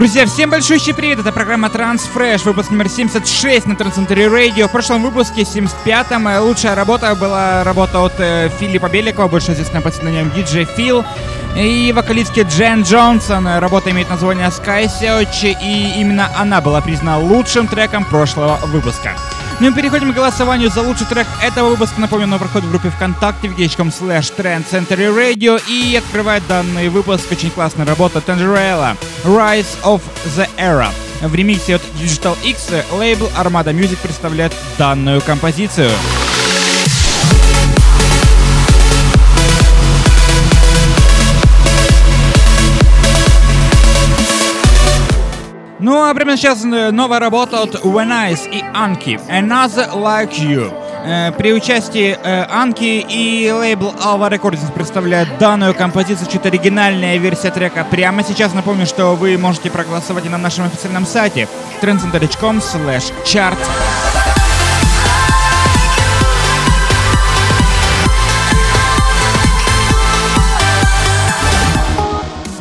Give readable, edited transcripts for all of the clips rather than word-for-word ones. Друзья, всем большущий привет! Это программа Trance Fresh, выпуск номер 76 на Trance Century Radio. В прошлом выпуске, 75-м, лучшая работа была работа от Филиппа Беликова, больше известная под сценарием Диджей Фил, и вокалистки Джен Джонсон. Работа имеет название Sky Sochi, и именно она была признана лучшим треком прошлого выпуска. Ну и переходим к голосованию за лучший трек этого выпуска. Напомню, он проходит в группе ВКонтакте vk.com/Trance Century Radio. И открывает данный выпуск очень классная работа Tangerella Rise of the Era. В ремиксе от Digital X лейбл Armada Music представляет данную композицию. Ну а прямо сейчас новая работа от WhenEyes и Anki Another Like You. При участии Anki и лейбл Alva Records представляют данную композицию. Чуть оригинальная версия трека. Прямо сейчас напомню, что вы можете проголосовать и на нашем официальном сайте trancecenter.com/chart.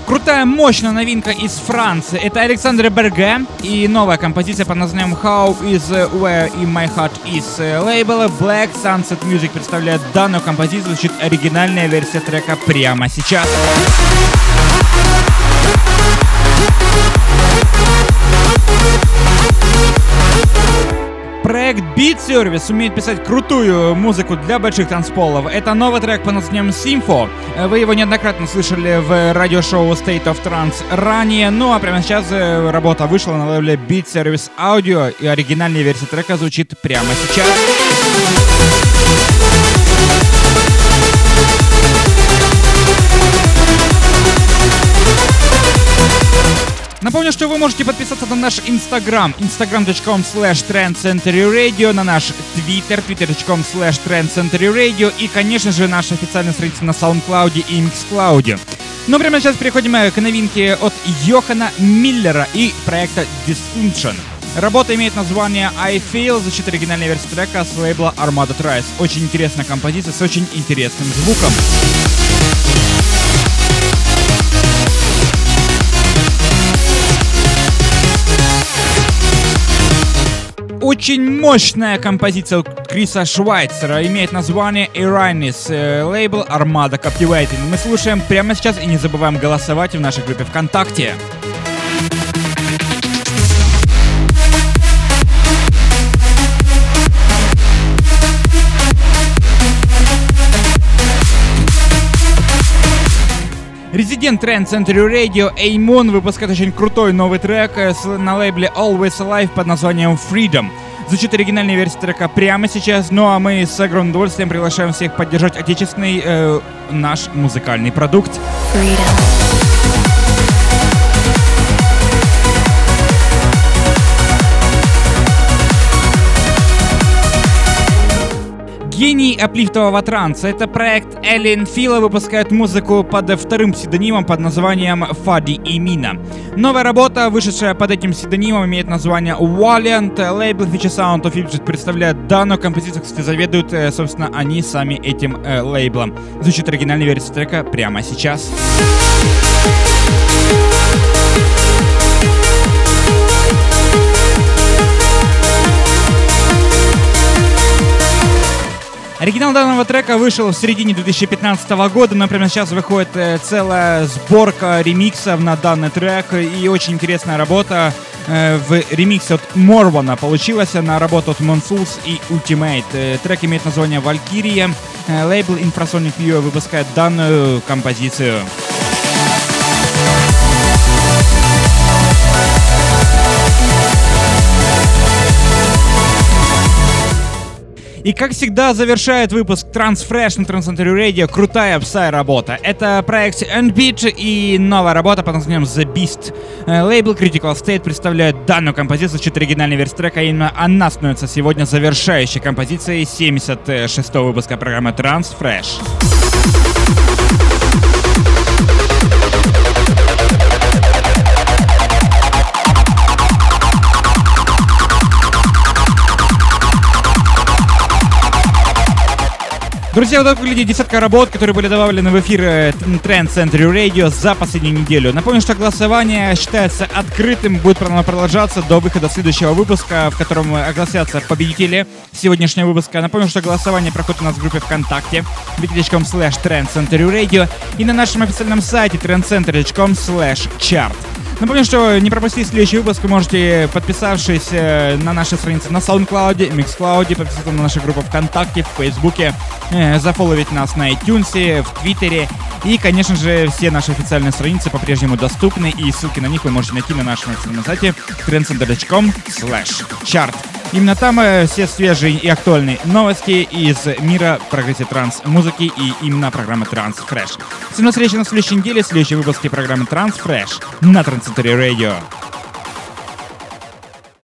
Крутая, мощная новинка из Франции. Это Александр Берге и новая композиция под названием How Is Where In My Heart Is. Лейбл Black Sunset Music представляет данную композицию. Звучит оригинальная версия трека прямо сейчас. Проект Beat Service умеет писать крутую музыку для больших танцполов. Это новый трек под названием «Симфо». Вы его неоднократно слышали в радиошоу State of Trans ранее. Ну а прямо сейчас работа вышла на лейбле Beat Service Audio, и оригинальная версия трека звучит прямо сейчас. Напомню, что вы можете подписаться на наш Instagram, instagram.com/Trance Century Radio, на наш Twitter, twitter.com/Trance Century Radio, и, конечно же, наша официальная страница на SoundCloud и Mixcloud. Но прямо сейчас переходим к новинке от Йохана Миллера и проекта Dysfunction. Работа имеет название I Feel, звучит оригинальная версия трека с лейбла Armada Trice. Очень интересная композиция с очень интересным звуком. Очень мощная композиция Криса Швайцера, имеет название Ironis, лейбл Armada Captivating. Мы слушаем прямо сейчас и не забываем голосовать в нашей группе ВКонтакте. Резидент Trance Century Radio Aemon выпускает очень крутой новый трек на лейбле Always Alive под названием Freedom. Звучит оригинальная версия трека прямо сейчас, ну а мы с огромным удовольствием приглашаем всех поддержать отечественный наш музыкальный продукт. Freedom. Гений аплифтового транса. Это проект Эллин Фила выпускает музыку под вторым псевдонимом под названием Fadi Emina. Новая работа, вышедшая под этим псевдонимом, имеет название Walliant. Лейбл Feature Sound of Egypt представляет данную композицию, кстати, заведуют, собственно, они сами этим лейблом. Звучит оригинальная версия трека прямо сейчас. Оригинал данного трека вышел в середине 2015 года, но прямо сейчас выходит целая сборка ремиксов на данный трек, и очень интересная работа в ремиксе от Морвана получилась на работу от Monsoons и Ultimate. Трек имеет название «Валькирия». Лейбл Infrasonic View выпускает данную композицию. И как всегда завершает выпуск Trance Fresh на Trance Century Radio крутая псай-работа. Это проект Unbeat и новая работа под названием The Beast. Лейбл Critical State представляет данную композицию, звучит оригинальная версия трека, и именно она становится сегодня завершающей композицией 76-го выпуска программы Trance Fresh. Друзья, вот так выглядит десятка работ, которые были добавлены в эфир Trance Century Radio за последнюю неделю. Напомню, что голосование считается открытым, будет продолжаться до выхода следующего выпуска, в котором огласятся победители сегодняшнего выпуска. Напомню, что голосование проходит у нас в группе ВКонтакте vk.com/TranceCenturyRadio и на нашем официальном сайте transcentury.com/chart. Напомню, что не пропустить следующий выпуск вы можете, подписавшись на наши страницы на SoundCloud, MixCloud, подписаться на нашу группу ВКонтакте, в Фейсбуке, зафоловить нас на iTunes, в Твиттере. И, конечно же, все наши официальные страницы по-прежнему доступны, и ссылки на них вы можете найти на нашем официальном сайте transcenter.com/chart. Именно там все свежие и актуальные новости из мира прогрессив транс-музыки и именно программы Транс Фрэш. Всем до встречи на следующей неделе в следующем выпуске программы Транс Фрэш на Trance Century Radio.